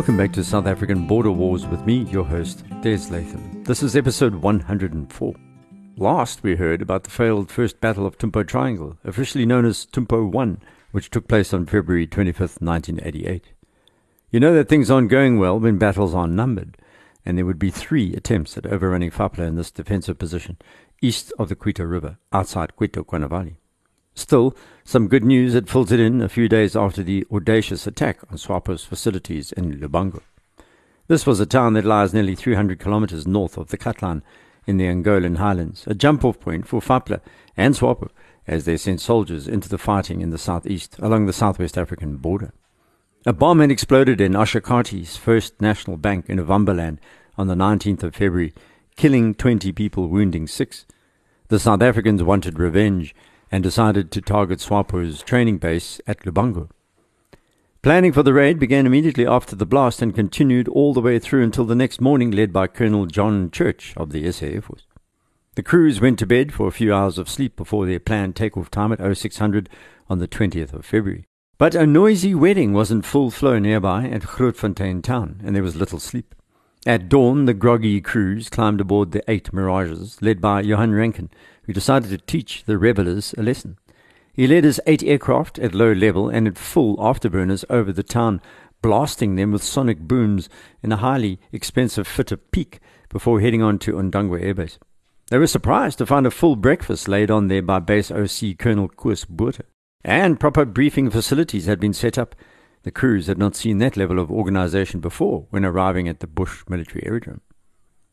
Welcome back to South African Border Wars with me, your host, Des Latham. This is episode 104. Last we heard about the failed First Battle of Tumpo Triangle, officially known as Tumpo One, which took place on February 25th, 1988. You know that things aren't going well when battles are numbered, and there would be three attempts at overrunning Fapla in this defensive position, east of the Cuito River, outside Cuito Cuanavale. Still, some good news had filtered in a few days after the audacious attack on Swapo's facilities in Lubango. This was a town that lies nearly 300 kilometers north of the cutline in the Angolan highlands, a jump-off point for Fapla and Swapo as they sent soldiers into the fighting in the southeast along the southwest African border. A bomb had exploded in Oshikati's First National Bank in Ovamboland on the 19th of February, killing 20 people, wounding 6. The South Africans wanted revenge and decided to target Swapo's training base at Lubango. Planning for the raid began immediately after the blast and continued all the way through until the next morning, led by Colonel John Church of the SA Air Force. The crews went to bed for a few hours of sleep before their planned takeoff time at 0600 on the 20th of February. But a noisy wedding was in full flow nearby at Grootfontein town, and there was little sleep. At dawn, the groggy crews climbed aboard the 8 Mirages, led by Johann Rankin, who decided to teach the rebellers a lesson. He led his 8 aircraft at low level and at full afterburners over the town, blasting them with sonic booms in a highly expensive fit of pique before heading on to Ondangwa Air Base. They were surprised to find a full breakfast laid on there by Base OC Colonel Kursbohrta, and proper briefing facilities had been set up. The crews had not seen that level of organization before when arriving at the Bush military aerodrome.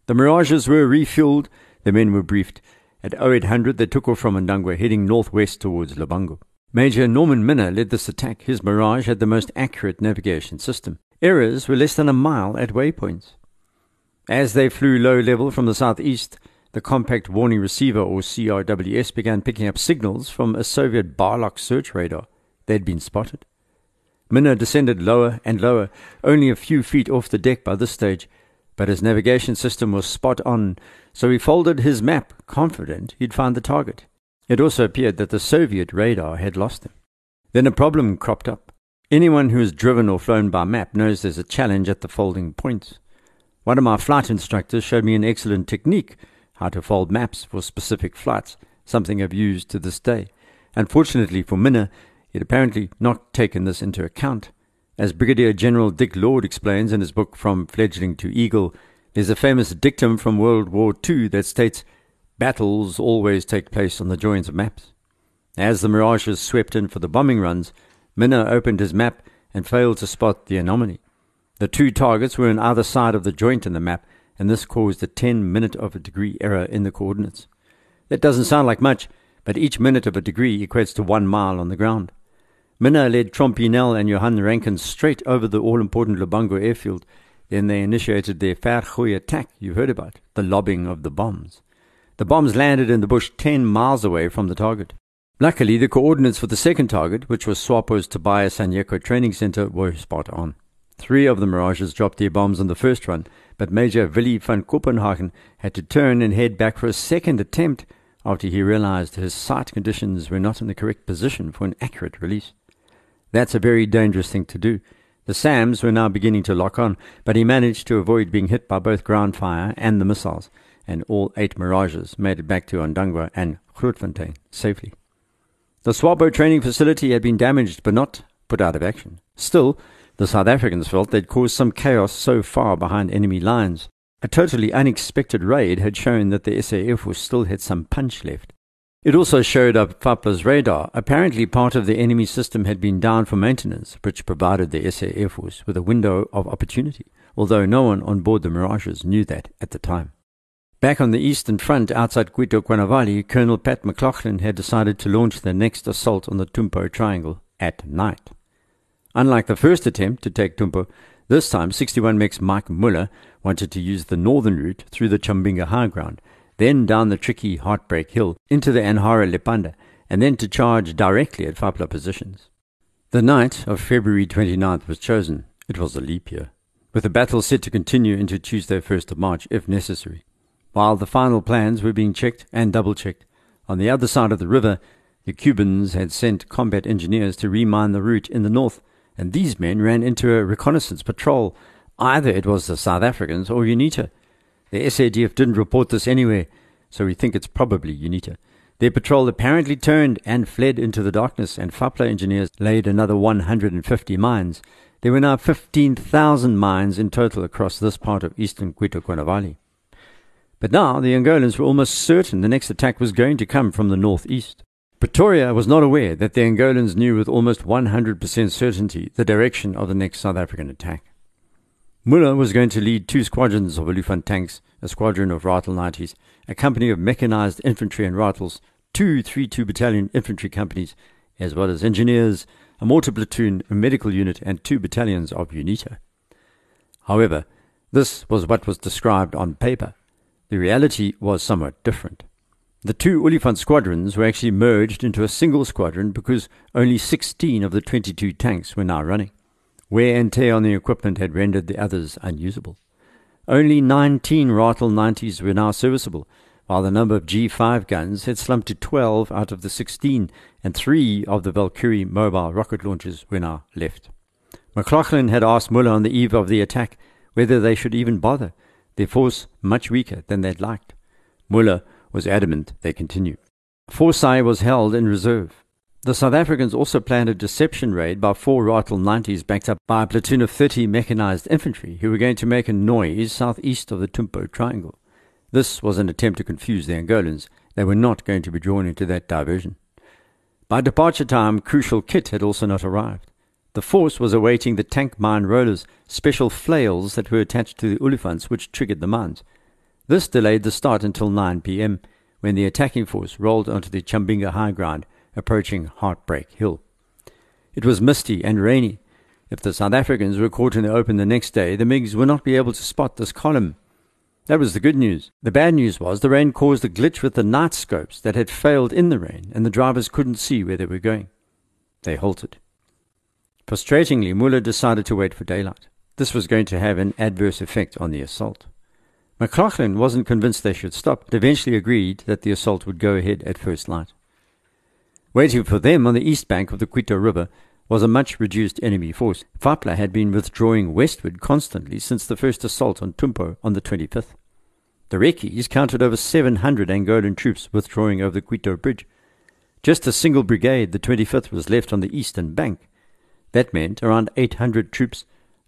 The Mirages were refueled, the men were briefed. At 0800 they took off from Ondangwa, heading northwest towards Lubango. Major Norman Minna led this attack. His Mirage had the most accurate navigation system. Errors were less than a mile at waypoints. As they flew low level from the southeast, the Compact Warning Receiver, or CRWS, began picking up signals from a Soviet Barlock search radar. They'd been spotted. Minna descended lower and lower, only a few feet off the deck by this stage, but his navigation system was spot on, so he folded his map, confident he'd find the target. It also appeared that the Soviet radar had lost him. Then a problem cropped up. Anyone who is driven or flown by map knows there's a challenge at the folding points. One of my flight instructors showed me an excellent technique, how to fold maps for specific flights, something I've used to this day. Unfortunately for Minna, he had apparently not taken this into account. As Brigadier General Dick Lord explains in his book From Fledgling to Eagle, there's a famous dictum from World War II that states, "Battles always take place on the joins of maps." As the Mirages swept in for the bombing runs, Minna opened his map and failed to spot the anomaly. The two targets were on either side of the joint in the map, and this caused a 10-minute of a degree error in the coordinates. That doesn't sound like much, but each minute of a degree equates to 1 mile on the ground. Minna led Trompinel and Johann Rankin straight over the all-important Lubango airfield. Then they initiated their Vergooi attack you've heard about, the lobbing of the bombs. The bombs landed in the bush 10 miles away from the target. Luckily, the coordinates for the second target, which was Swapo's Tobias Sanyeko Training Center, were spot on. 3 of the Mirages dropped their bombs on the first run, but Major Willy van Kopenhagen had to turn and head back for a second attempt after he realized his sight conditions were not in the correct position for an accurate release. That's a very dangerous thing to do. The SAMs were now beginning to lock on, but he managed to avoid being hit by both ground fire and the missiles, and all 8 Mirages made it back to Ondangwa and Grootfontein safely. The Swapo training facility had been damaged but not put out of action. Still, the South Africans felt they'd caused some chaos so far behind enemy lines. A totally unexpected raid had shown that the SA Air Force still had some punch left. It also showed up Fapla's radar. Apparently part of the enemy system had been down for maintenance, which provided the SA Air Force with a window of opportunity, although no one on board the Mirages knew that at the time. Back on the eastern front outside Cuito Cuanavale, Colonel Pat McLaughlin had decided to launch the next assault on the Tumpo Triangle at night. Unlike the first attempt to take Tumpo, this time 61 Mech's Mike Muller wanted to use the northern route through the Chambinga High Ground, then down the tricky Heartbreak Hill into the Anhara Lepanda, and then to charge directly at Fapla positions. The night of February 29th was chosen. It was a leap year, with the battle set to continue into Tuesday 1st of March if necessary. While the final plans were being checked and double-checked, on the other side of the river, the Cubans had sent combat engineers to remine the route in the north, and these men ran into a reconnaissance patrol Either it was the South Africans or UNITA. The SADF didn't report this anyway, so we think it's probably UNITA. Their patrol apparently turned and fled into the darkness, and Fapla engineers laid another 150 mines. There were now 15,000 mines in total across this part of eastern Cuito Cuanavale. But now the Angolans were almost certain the next attack was going to come from the northeast. Pretoria was not aware that the Angolans knew with almost 100% certainty the direction of the next South African attack. Muller was going to lead two squadrons of Olifant tanks, a squadron of Ratel 90s, a company of mechanized infantry and Ratels, two 3-2 battalion infantry companies, as well as engineers, a mortar platoon, a medical unit, and two battalions of UNITA. However, this was what was described on paper. The reality was somewhat different. The two Olifant squadrons were actually merged into a single squadron because only 16 of the 22 tanks were now running. Wear and tear on the equipment had rendered the others unusable. Only 19 Ratel 90s were now serviceable, while the number of G5 guns had slumped to 12 out of the 16, and 3 of the Valkyrie mobile rocket launchers were now left. McLaughlin had asked Muller on the eve of the attack whether they should even bother, their force much weaker than they'd liked. Muller was adamant they continue. Forsyth was held in reserve. The South Africans also planned a deception raid by 4 Ratel 90s backed up by a platoon of 30 mechanized infantry who were going to make a noise southeast of the Tumpo Triangle. This was an attempt to confuse the Angolans. They were not going to be drawn into that diversion. By departure time, crucial kit had also not arrived. The force was awaiting the tank mine rollers, special flails that were attached to the Olifants which triggered the mines. This delayed the start until 9 p.m., when the attacking force rolled onto the Chambinga High Ground, approaching Heartbreak Hill. It was misty and rainy. If the South Africans were caught in the open the next day, the MiGs would not be able to spot this column. That was the good news. The bad news was the rain caused a glitch with the night scopes that had failed in the rain, and the drivers couldn't see where they were going. They halted. Frustratingly, Muller decided to wait for daylight. This was going to have an adverse effect on the assault. McLaughlin wasn't convinced they should stop, but eventually agreed that the assault would go ahead at first light. Waiting for them on the east bank of the Quito River was a much-reduced enemy force. Fapla had been withdrawing westward constantly since the first assault on Tumpo on the 25th. The Rekkies counted over 700 Angolan troops withdrawing over the Quito Bridge. Just a single brigade, the 25th, was left on the eastern bank. That meant around 800 troops,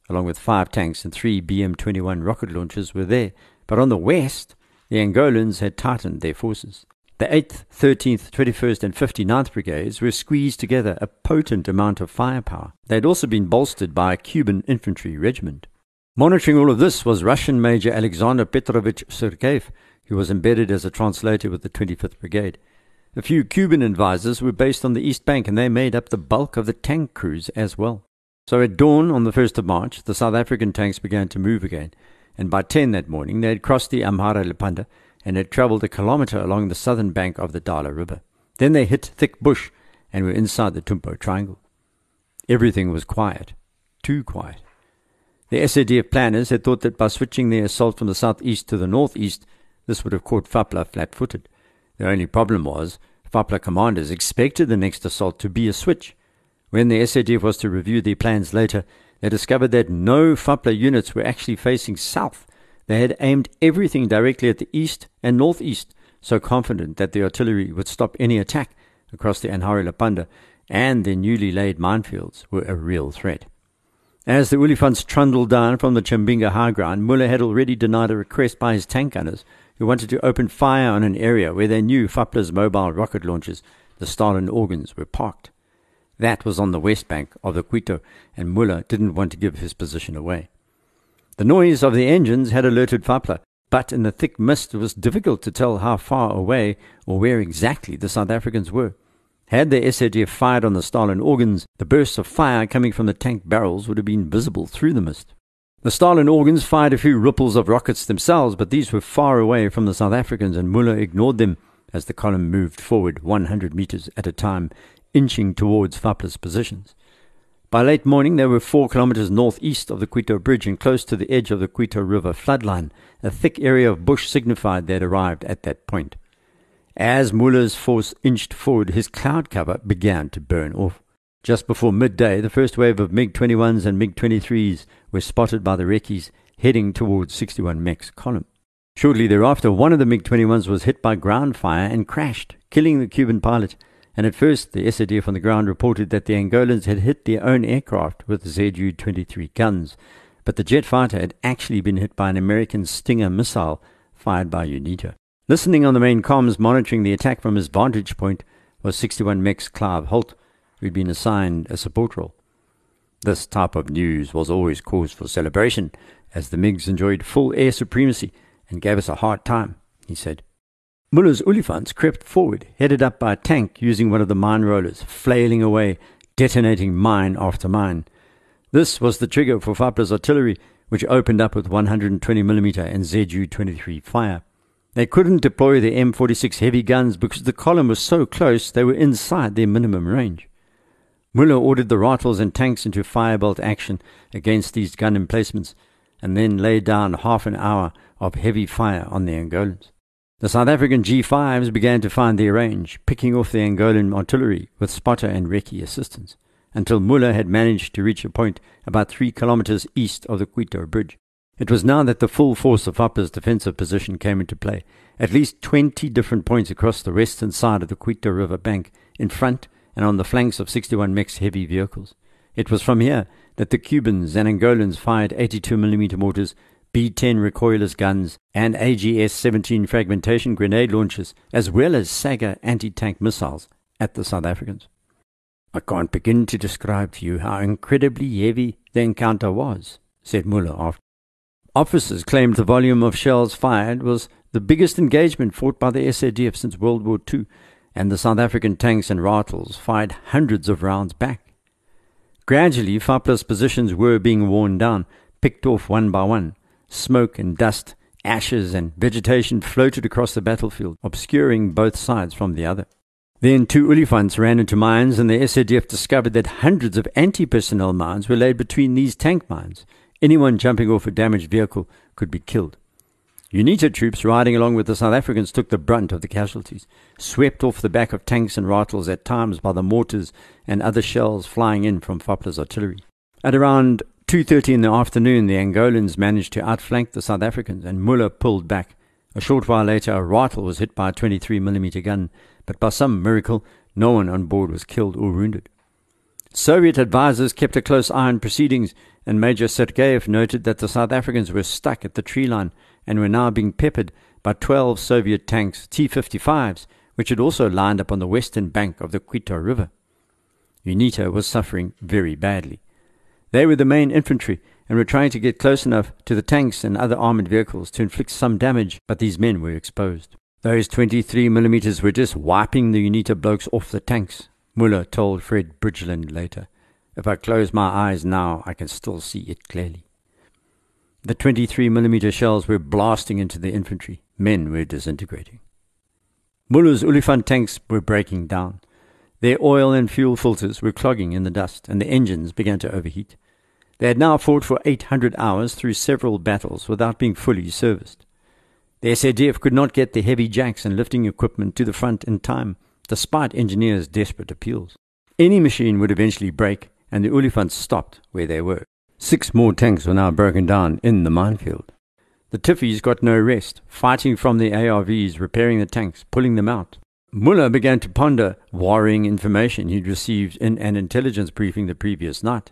along with 5 tanks and 3 BM-21 rocket launchers, were there. But on the west, the Angolans had tightened their forces. The 8th, 13th, 21st and 59th Brigades were squeezed together a potent amount of firepower. They had also been bolstered by a Cuban infantry regiment. Monitoring all of this was Russian Major Alexander Petrovich Sergeyev, who was embedded as a translator with the 25th Brigade. A few Cuban advisors were based on the East Bank, and they made up the bulk of the tank crews as well. So at dawn on the 1st of March, the South African tanks began to move again, and by 10 that morning they had crossed the Anhara Lepanda and had travelled a kilometre along the southern bank of the Dala River. Then they hit thick bush and were inside the Tumpo Triangle. Everything was quiet, too quiet. The SADF planners had thought that by switching their assault from the southeast to the northeast, this would have caught Fapla flat-footed. The only problem was Fapla commanders expected the next assault to be a switch. When the SADF was to review their plans later, they discovered that no Fapla units were actually facing south. They had aimed everything directly at the east and northeast, so confident that the artillery would stop any attack across the Anhara Lepanda, and their newly laid minefields were a real threat. As the Olifants trundled down from the Chambinga high ground, Muller had already denied a request by his tank gunners, who wanted to open fire on an area where they knew Fapla's mobile rocket launchers, the Stalin organs, were parked. That was on the west bank of the Quito, and Muller didn't want to give his position away. The noise of the engines had alerted Fapla, but in the thick mist it was difficult to tell how far away or where exactly the South Africans were. Had the SADF fired on the Stalin organs, the bursts of fire coming from the tank barrels would have been visible through the mist. The Stalin organs fired a few ripples of rockets themselves, but these were far away from the South Africans, and Muller ignored them as the column moved forward 100 metres at a time, inching towards Fapla's positions. By late morning they were 4 kilometres northeast of the Quito Bridge and close to the edge of the Quito River floodline. A thick area of bush signified they had arrived at that point. As Muller's force inched forward, his cloud cover began to burn off. Just before midday, the first wave of MiG-21s and MiG-23s were spotted by the reccees heading towards 61 Mech's column. Shortly thereafter, one of the MiG-21s was hit by ground fire and crashed, killing the Cuban pilot, and at first the SADF on the ground reported that the Angolans had hit their own aircraft with ZU-23 guns, but the jet fighter had actually been hit by an American Stinger missile fired by UNITA. Listening on the main comms, monitoring the attack from his vantage point, was 61 Mech's Clive Holt, who had been assigned a support role. This type of news was always cause for celebration, as the MiGs enjoyed full air supremacy and gave us a hard time, he said. Muller's Olifants crept forward, headed up by a tank using one of the mine rollers, flailing away, detonating mine after mine. This was the trigger for Fapla's artillery, which opened up with 120mm and ZU-23 fire. They couldn't deploy their M46 heavy guns because the column was so close they were inside their minimum range. Muller ordered the Ratels and tanks into firebolt action against these gun emplacements, and then laid down half an hour of heavy fire on the Angolans. The South African G5s began to find their range, picking off the Angolan artillery with spotter and recce assistance, until Muller had managed to reach a point about 3 kilometers east of the Quito Bridge. It was now that the full force of Fapla's defensive position came into play, at least 20 different points across the western side of the Quito River bank, in front and on the flanks of 61 Mech's heavy vehicles. It was from here that the Cubans and Angolans fired 82mm mortars, B-10 recoilless guns, and AGS-17 fragmentation grenade launchers, as well as Saga anti-tank missiles at the South Africans. I can't begin to describe to you how incredibly heavy the encounter was, said Muller after. Officers claimed the volume of shells fired was the biggest engagement fought by the SADF since World War II, and the South African tanks and Ratels fired hundreds of rounds back. Gradually, Fapla's positions were being worn down, picked off one by one. Smoke and dust, ashes and vegetation floated across the battlefield, obscuring both sides from the other. Then two Olifants ran into mines, and the SADF discovered that hundreds of anti-personnel mines were laid between these tank mines. Anyone jumping off a damaged vehicle could be killed. UNITA troops riding along with the South Africans took the brunt of the casualties, swept off the back of tanks and Ratels at times by the mortars and other shells flying in from Fapla's artillery. At around 2:30 in the afternoon, the Angolans managed to outflank the South Africans, and Muller pulled back. A short while later, a Ratel was hit by a 23mm gun, but by some miracle, no one on board was killed or wounded. Soviet advisers kept a close eye on proceedings, and Major Sergeyev noted that the South Africans were stuck at the tree line and were now being peppered by 12 Soviet tanks, T-55s, which had also lined up on the western bank of the Quito River. UNITA was suffering very badly. They were the main infantry and were trying to get close enough to the tanks and other armoured vehicles to inflict some damage, but these men were exposed. Those 23mm were just wiping the UNITA blokes off the tanks, Muller told Fred Bridgeland later. If I close my eyes now, I can still see it clearly. The 23mm shells were blasting into the infantry. Men were disintegrating. Muller's Olifant tanks were breaking down. Their oil and fuel filters were clogging in the dust, and the engines began to overheat. They had now fought for 800 hours through several battles without being fully serviced. The SADF could not get the heavy jacks and lifting equipment to the front in time, despite engineers' desperate appeals. Any machine would eventually break, and the Olifants stopped where they were. 6 more tanks were now broken down in the minefield. The Tiffies got no rest, fighting from the ARVs, repairing the tanks, pulling them out. Muller began to ponder worrying information he'd received in an intelligence briefing the previous night.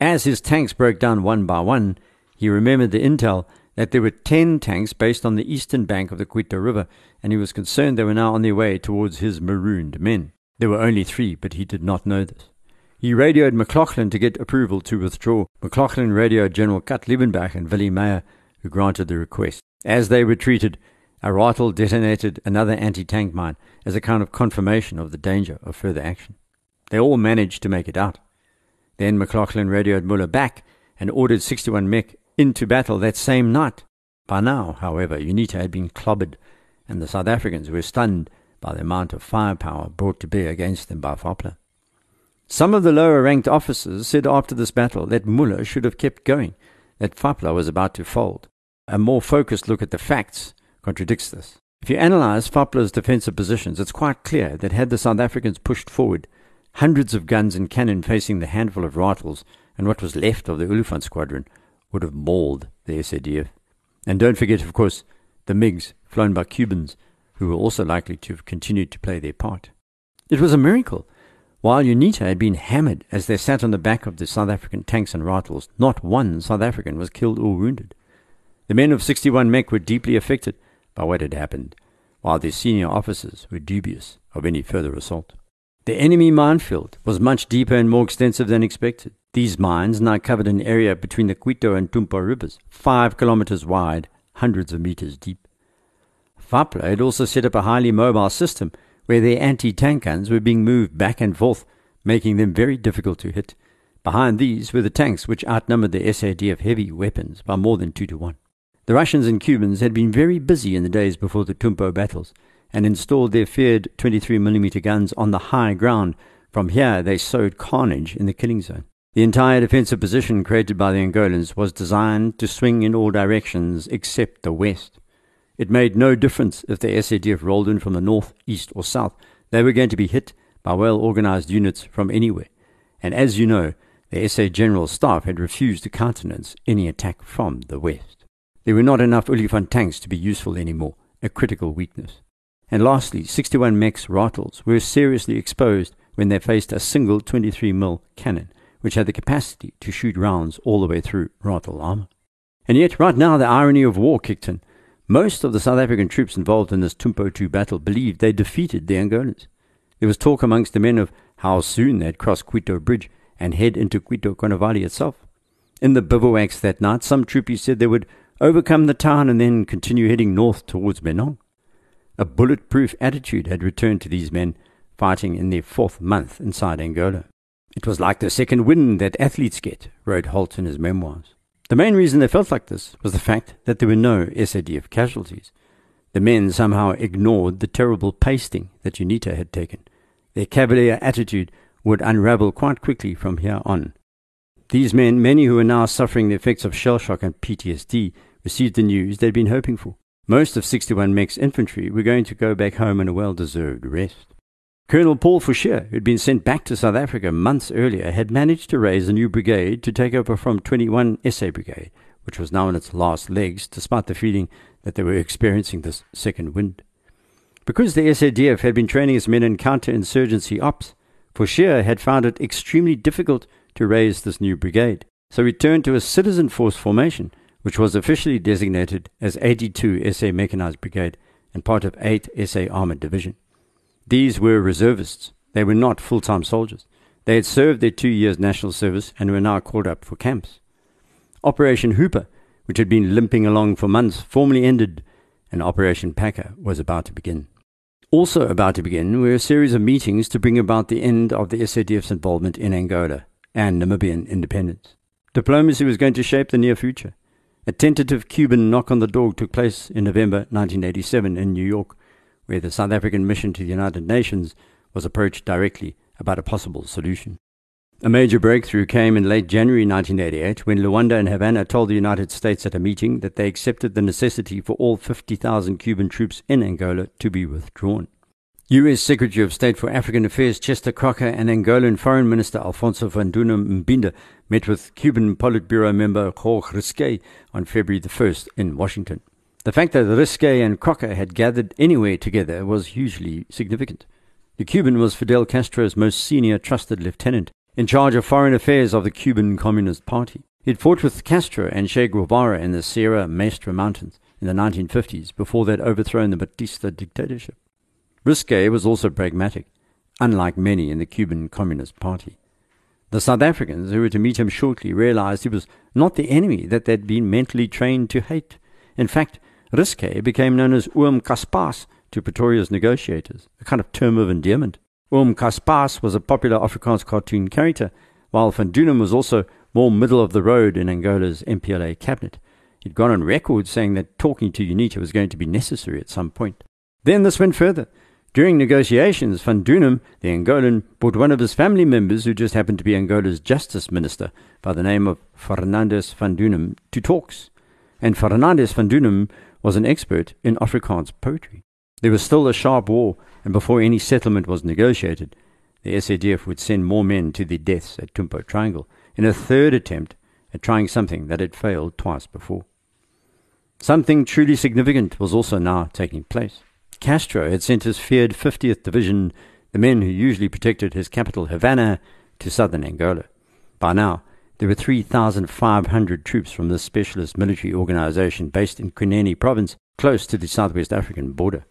As his tanks broke down one by one, he remembered the intel that there were 10 tanks based on the eastern bank of the Quito River, and he was concerned they were now on their way towards his marooned men. There were only 3, but he did not know this. He radioed McLaughlin to get approval to withdraw. McLaughlin radioed General Kurt Liebenberg and Willy Meyer, who granted the request. As they retreated, a Ratel detonated another anti-tank mine as a kind of confirmation of the danger of further action. They all managed to make it out. Then McLaughlin radioed Muller back and ordered 61 Mech into battle that same night. By now, however, UNITA had been clobbered, and the South Africans were stunned by the amount of firepower brought to bear against them by Fapla. Some of the lower-ranked officers said after this battle that Muller should have kept going, that Fapla was about to fold. A more focused look at the facts contradicts this. If you analyse Fapla's defensive positions, it's quite clear that had the South Africans pushed forward, Hundreds of guns and cannon facing the handful of Ratels and what was left of the Olifant squadron would have mauled the SADF. And don't forget, of course, the MiGs flown by Cubans, who were also likely to have continued to play their part. It was a miracle. While UNITA had been hammered as they sat on the back of the South African tanks and Ratels, not one South African was killed or wounded. The men of 61 Mech were deeply affected by what had happened, while their senior officers were dubious of any further assault. The enemy minefield was much deeper and more extensive than expected. These mines now covered an area between the Cuito and Tumpo rivers, 5 kilometers wide, hundreds of meters deep. Fapla had also set up a highly mobile system where their anti-tank guns were being moved back and forth, making them very difficult to hit. Behind these were the tanks, which outnumbered the SADF heavy weapons by more than 2 to 1. The Russians and Cubans had been very busy in the days before the Tumpo battles and installed their feared 23mm guns on the high ground. From here they sowed carnage in the killing zone. The entire defensive position created by the Angolans was designed to swing in all directions except the west. It made no difference if the SADF rolled in from the north, east or south. They were going to be hit by well-organized units from anywhere. And as you know, the SA General Staff had refused to countenance any attack from the west. There were not enough Olifant tanks to be useful anymore, a critical weakness. And lastly, 61 Mech's Ratels were seriously exposed when they faced a single 23mm cannon, which had the capacity to shoot rounds all the way through Ratel armor. And yet, right now, the irony of war kicked in. Most of the South African troops involved in this Tumpo II battle believed they defeated the Angolans. There was talk amongst the men of how soon they'd cross Quito Bridge and head into Cuito Cuanavale itself. In the bivouacs that night, some troopies said they would overcome the town and then continue heading north towards Benong. A bulletproof attitude had returned to these men, fighting in their 4th month inside Angola. "It was like the second wind that athletes get," wrote Holt in his memoirs. The main reason they felt like this was the fact that there were no SADF casualties. The men somehow ignored the terrible pasting that UNITA had taken. Their cavalier attitude would unravel quite quickly from here on. These men, many who were now suffering the effects of shell shock and PTSD, received the news they'd been hoping for. Most of 61 Mech's infantry were going to go back home in a well-deserved rest. Colonel Paul Fouchier, who had been sent back to South Africa months earlier, had managed to raise a new brigade to take over from 21 SA Brigade, which was now on its last legs, despite the feeling that they were experiencing this second wind. Because the SADF had been training its men in counter-insurgency ops, Fouchier had found it extremely difficult to raise this new brigade, so he turned to a citizen force formation, which was officially designated as 82 SA Mechanized Brigade and part of 8 SA Armored Division. These were reservists. They were not full-time soldiers. They had served their 2 years national service and were now called up for camps. Operation Hooper, which had been limping along for months, formally ended, and Operation Packer was about to begin. Also about to begin were a series of meetings to bring about the end of the SADF's involvement in Angola and Namibian independence. Diplomacy was going to shape the near future. A tentative Cuban knock on the door took place in November 1987 in New York, where the South African mission to the United Nations was approached directly about a possible solution. A major breakthrough came in late January 1988 when Luanda and Havana told the United States at a meeting that they accepted the necessity for all 50,000 Cuban troops in Angola to be withdrawn. U.S. Secretary of State for African Affairs Chester Crocker and Angolan Foreign Minister Alfonso Vandúnem Mbinda met with Cuban Politburo member Jorge Risquet on February the 1st in Washington. The fact that Risquet and Crocker had gathered anywhere together was hugely significant. The Cuban was Fidel Castro's most senior trusted lieutenant, in charge of foreign affairs of the Cuban Communist Party. He had fought with Castro and Che Guevara in the Sierra Maestra Mountains in the 1950s before they had overthrown the Batista dictatorship. Risquet was also pragmatic, unlike many in the Cuban Communist Party. The South Africans who were to meet him shortly realized he was not the enemy that they had been mentally trained to hate. In fact, Risquet became known as Oom Kaspaas to Pretoria's negotiators, a kind of term of endearment. Oom Kaspaas was a popular Afrikaans cartoon character, while Vandúnem was also more middle of the road in Angola's MPLA cabinet. He'd gone on record saying that talking to UNITA was going to be necessary at some point. Then this went further. During negotiations, Vandúnem, the Angolan, brought one of his family members, who just happened to be Angola's justice minister, by the name of Fernandes Vandúnem, to talks. And Fernandes Vandúnem was an expert in Afrikaans poetry. There was still a sharp war, and before any settlement was negotiated, the SADF would send more men to the deaths at Tumpo Triangle in a third attempt at trying something that had failed twice before. Something truly significant was also now taking place. Castro had sent his feared 50th Division, the men who usually protected his capital Havana, to southern Angola. By now, there were 3,500 troops from this specialist military organization based in Cunene province, close to the Southwest African border.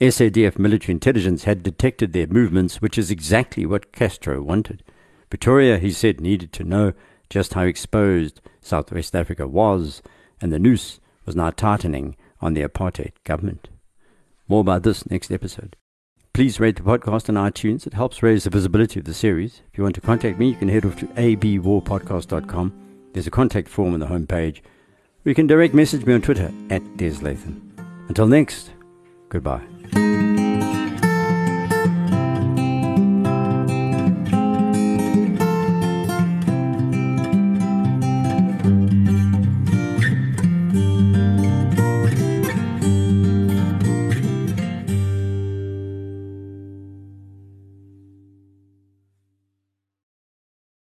SADF military intelligence had detected their movements, which is exactly what Castro wanted. Pretoria, he said, needed to know just how exposed Southwest Africa was, and the noose was now tightening on the apartheid government. More about this next episode. Please rate the podcast on iTunes. It helps raise the visibility of the series. If you want to contact me, you can head off to abwarpodcast.com. There's a contact form on the homepage. You can direct message me on Twitter at Des Latham. Until next, goodbye.